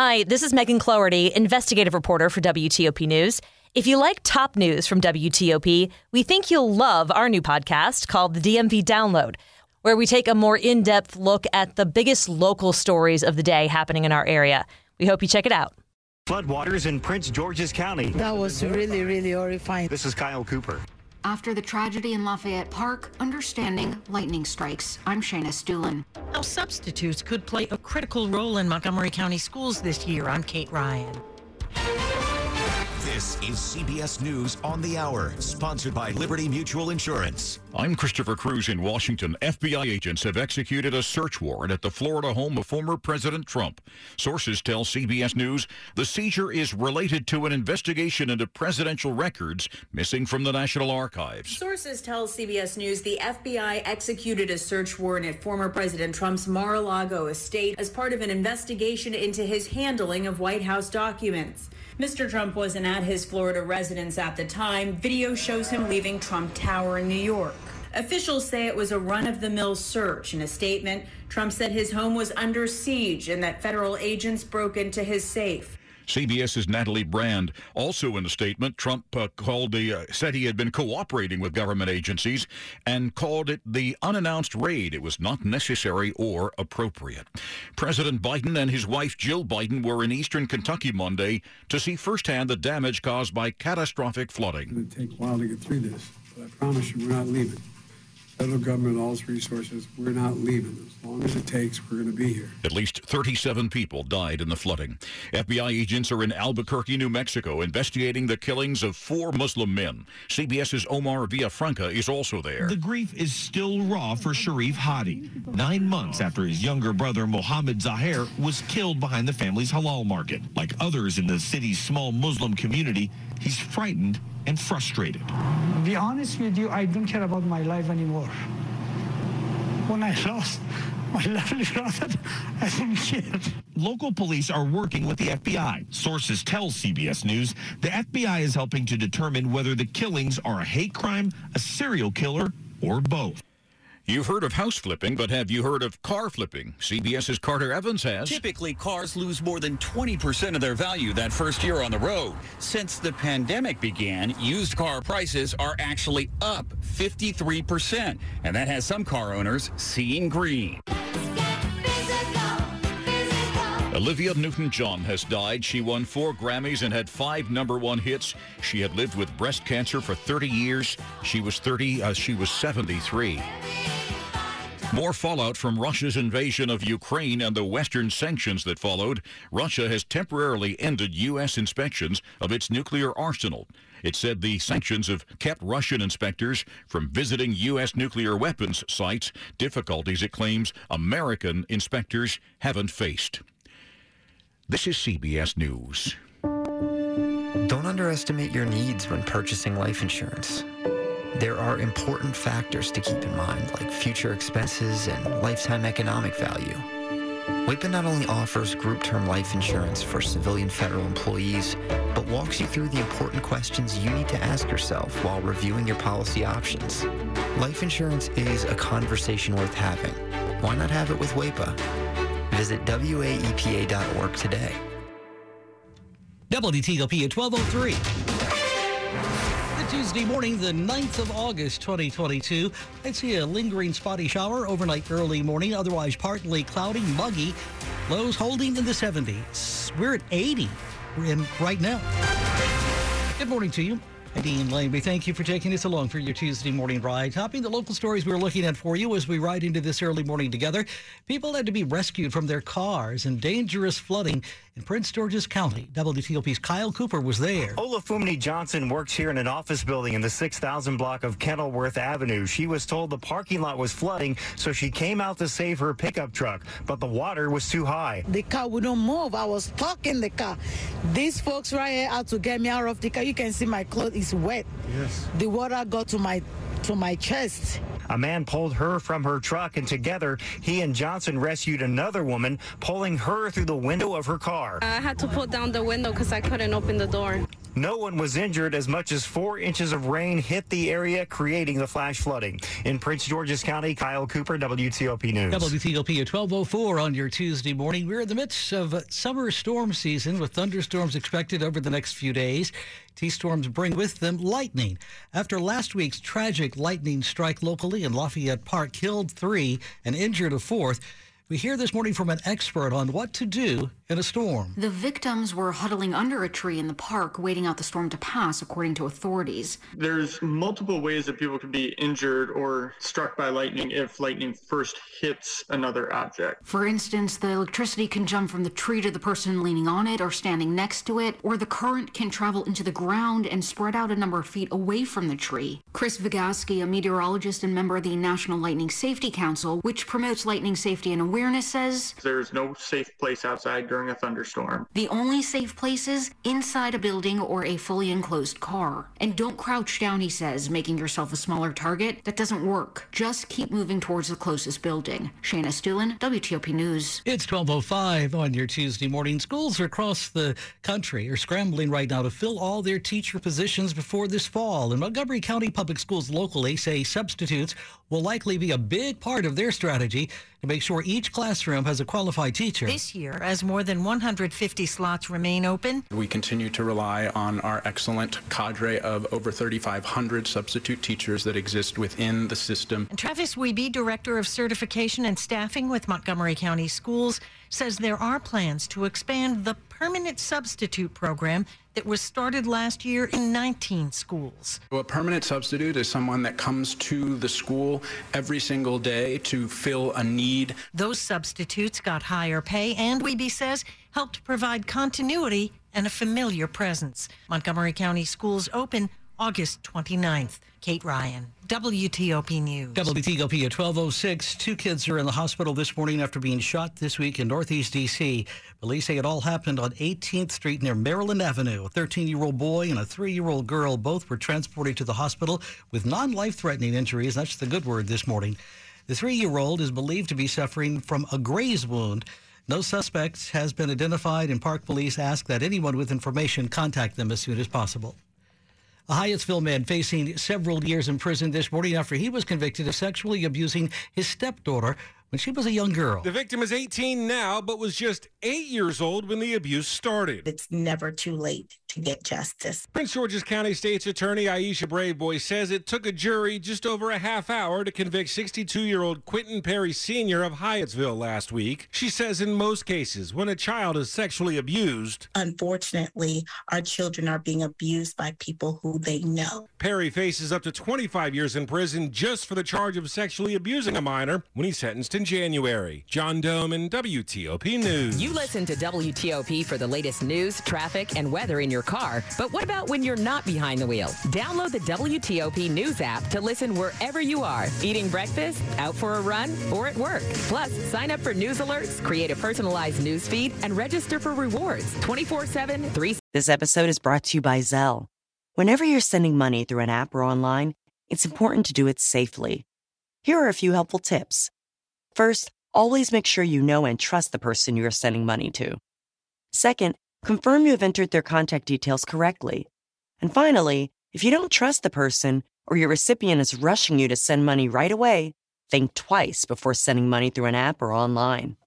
Hi, this is Megan Cloherty, investigative reporter for WTOP News. If you like top news from WTOP, we think you'll love our new podcast called the DMV Download, where we take a more in-depth look at the biggest local stories of the day happening in our area. We hope you check it out. Floodwaters in Prince George's County. That was really, really horrifying. This is Kyle Cooper. After the tragedy in Lafayette Park, understanding lightning strikes. I'm Shana Stulen. How substitutes could play a critical role in Montgomery County schools this year. I'm Kate Ryan. This is CBS News on the Hour, sponsored by Liberty Mutual Insurance. I'm Christopher Cruz in Washington. FBI agents have executed a search warrant at the Florida home of former President Trump. Sources tell CBS News the seizure is related to an investigation into presidential records missing from the National Archives. Sources tell CBS News the FBI executed a search warrant at former President Trump's Mar-a-Lago estate as part of an investigation into his handling of White House documents. Mr. Trump wasn't at his Florida residence at the time. Video shows him leaving Trump Tower in New York. Officials say it was a run-of-the-mill search. In a statement, Trump said his home was under siege and that federal agents broke into his safe. CBS's Natalie Brand, also in a statement, Trump said he had been cooperating with government agencies and called it the unannounced raid. It was not necessary or appropriate. President Biden and his wife Jill Biden were in eastern Kentucky Monday to see firsthand the damage caused by catastrophic flooding. It's going to take a while to get through this, but I promise you we're not leaving. Federal government, all its resources, we're not leaving. As long as it takes, we're going to be here. At least 37 people died in the flooding. FBI agents are in Albuquerque, New Mexico, investigating the killings of four Muslim men. CBS's Omar Villafranca is also there. The grief is still raw for Sharif Hadi, 9 months after his younger brother, Mohammed Zahir, was killed behind the family's halal market. Like others in the city's small Muslim community, he's frightened and frustrated. To be honest with you, I don't care about my life anymore. When I lost my lovely brother, I didn't care. Local police are working with the FBI. Sources tell CBS News the FBI is helping to determine whether the killings are a hate crime, a serial killer, or both. You've heard of house flipping, but have you heard of car flipping? CBS's Carter Evans has. Typically, cars lose more than 20% of their value that first year on the road. Since the pandemic began, used car prices are actually up 53%, and that has some car owners seeing green. Olivia Newton-John has died. She won 4 Grammys and had 5 number-1 hits. She had lived with breast cancer for 30 years. She was 73. More fallout from Russia's invasion of Ukraine and the Western sanctions that followed. Russia has temporarily ended U.S. inspections of its nuclear arsenal. It said the sanctions have kept Russian inspectors from visiting U.S. nuclear weapons sites, difficulties it claims American inspectors haven't faced. This is CBS News. Don't underestimate your needs when purchasing life insurance. There are important factors to keep in mind, like future expenses and lifetime economic value. WIPA not only offers group term life insurance for civilian federal employees, but walks you through the important questions you need to ask yourself while reviewing your policy options. Life insurance is a conversation worth having. Why not have it with WIPA? Visit WAEPA.org today. WTOP at 12:03. Tuesday morning, the 9th of August, 2022. I'd see a lingering spotty shower overnight, early morning, otherwise partly cloudy, muggy. Lows holding in the 70s. We're at 80 right now. Good morning to you. I'm Dean Laneby. Thank you for taking us along for your Tuesday morning ride. Topping the local stories we're looking at for you as we ride into this early morning together. People had to be rescued from their cars in dangerous flooding in Prince George's County. WTOP's Kyle Cooper was there. Olafumini Johnson works here in an office building in the 6,000 block of Kenilworth Avenue. She was told the parking lot was flooding, so she came out to save her pickup truck, but the water was too high. The car wouldn't move. I was stuck in the car. These folks right here had to get me out of the car. You can see my clothes. It's wet. Yes. The water got to my chest. A man pulled her from her truck, and together he and Johnson rescued another woman, pulling her through the window of her car. I had to pull down the window because I couldn't open the door. No one was injured. As much as 4 inches of rain hit the area, creating the flash flooding. In Prince George's County, Kyle Cooper, WTOP News. WTOP at 12:04 on your Tuesday morning. We're in the midst of summer storm season with thunderstorms expected over the next few days. These storms bring with them lightning. After last week's tragic lightning strike locally in Lafayette Park killed 3 and injured a 4th, we hear this morning from an expert on what to do in a storm. The victims were huddling under a tree in the park, waiting out the storm to pass, according to authorities. There's multiple ways that people could be injured or struck by lightning if lightning first hits another object. For instance, the electricity can jump from the tree to the person leaning on it or standing next to it, or the current can travel into the ground and spread out a number of feet away from the tree. Chris Vigaski, a meteorologist and member of the National Lightning Safety Council, which promotes lightning safety and awareness, says there's no safe place outside during a thunderstorm. The only safe places inside a building or a fully enclosed car. And don't crouch down, he says, making yourself a smaller target. That doesn't work. Just keep moving towards the closest building. Shana Stulen, WTOP News. It's 12:05 on your Tuesday morning. Schools across the country are scrambling right now to fill all their teacher positions before this fall. And Montgomery County Public Schools locally say substitutes will likely be a big part of their strategy to make sure each classroom has a qualified teacher. This year, as more than 150 slots remain open, we continue to rely on our excellent cadre of over 3,500 substitute teachers that exist within the system. And Travis Wiebe, Director of Certification and Staffing with Montgomery County Schools, says there are plans to expand the permanent substitute program that was started last year in 19 schools. A permanent substitute is someone that comes to the school every single day to fill a need. Those substitutes got higher pay and, Wiebe says, helped provide continuity and a familiar presence. Montgomery County Schools open August 29th. Kate Ryan, WTOP News. WTOP at 12:06. 2 kids are in the hospital this morning after being shot this week in Northeast D.C. Police say it all happened on 18th Street near Maryland Avenue. A 13-year-old boy and a 3-year-old girl both were transported to the hospital with non-life-threatening injuries. That's the good word this morning. The 3-year-old is believed to be suffering from a graze wound. No suspect has been identified, and Park Police ask that anyone with information contact them as soon as possible. A Hyattsville man facing several years in prison this morning after he was convicted of sexually abusing his stepdaughter when she was a young girl. The victim is 18 now, but was just 8 years old when the abuse started. It's never too late to get justice. Prince George's County State's Attorney Aisha Braveboy says it took a jury just over a half hour to convict 62-year-old Quentin Perry Sr. of Hyattsville last week. She says in most cases, when a child is sexually abused, unfortunately, our children are being abused by people who they know. Perry faces up to 25 years in prison just for the charge of sexually abusing a minor when he's sentenced in January. John Doman, WTOP News. You listen to WTOP for the latest news, traffic, and weather in your car, but what about when you're not behind the wheel? Download the WTOP News app to listen wherever you are, eating breakfast, out for a run, or at work. Plus, sign up for news alerts, create a personalized news feed, and register for rewards 24/7, 3. This episode is brought to you by Zelle. Whenever you're sending money through an app or online, it's important to do it safely. Here are a few helpful tips. First, always make sure you know and trust the person you are sending money to. Second, confirm you have entered their contact details correctly. And finally, if you don't trust the person or your recipient is rushing you to send money right away, think twice before sending money through an app or online.